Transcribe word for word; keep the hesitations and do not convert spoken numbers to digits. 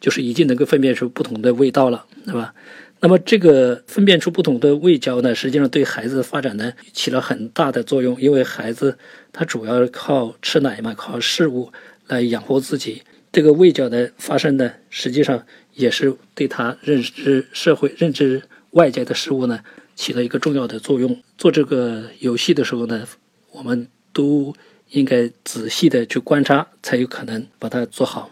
就是已经能够分辨出不同的味道了，对吧？那么这个分辨出不同的味觉呢，实际上对孩子的发展呢起了很大的作用，因为孩子他主要靠吃奶嘛，靠食物来养活自己。这个味觉的发生呢，实际上也是对他认知社会、认知外界的事物呢起了一个重要的作用。做这个游戏的时候呢，我们都应该仔细的去观察，才有可能把它做好。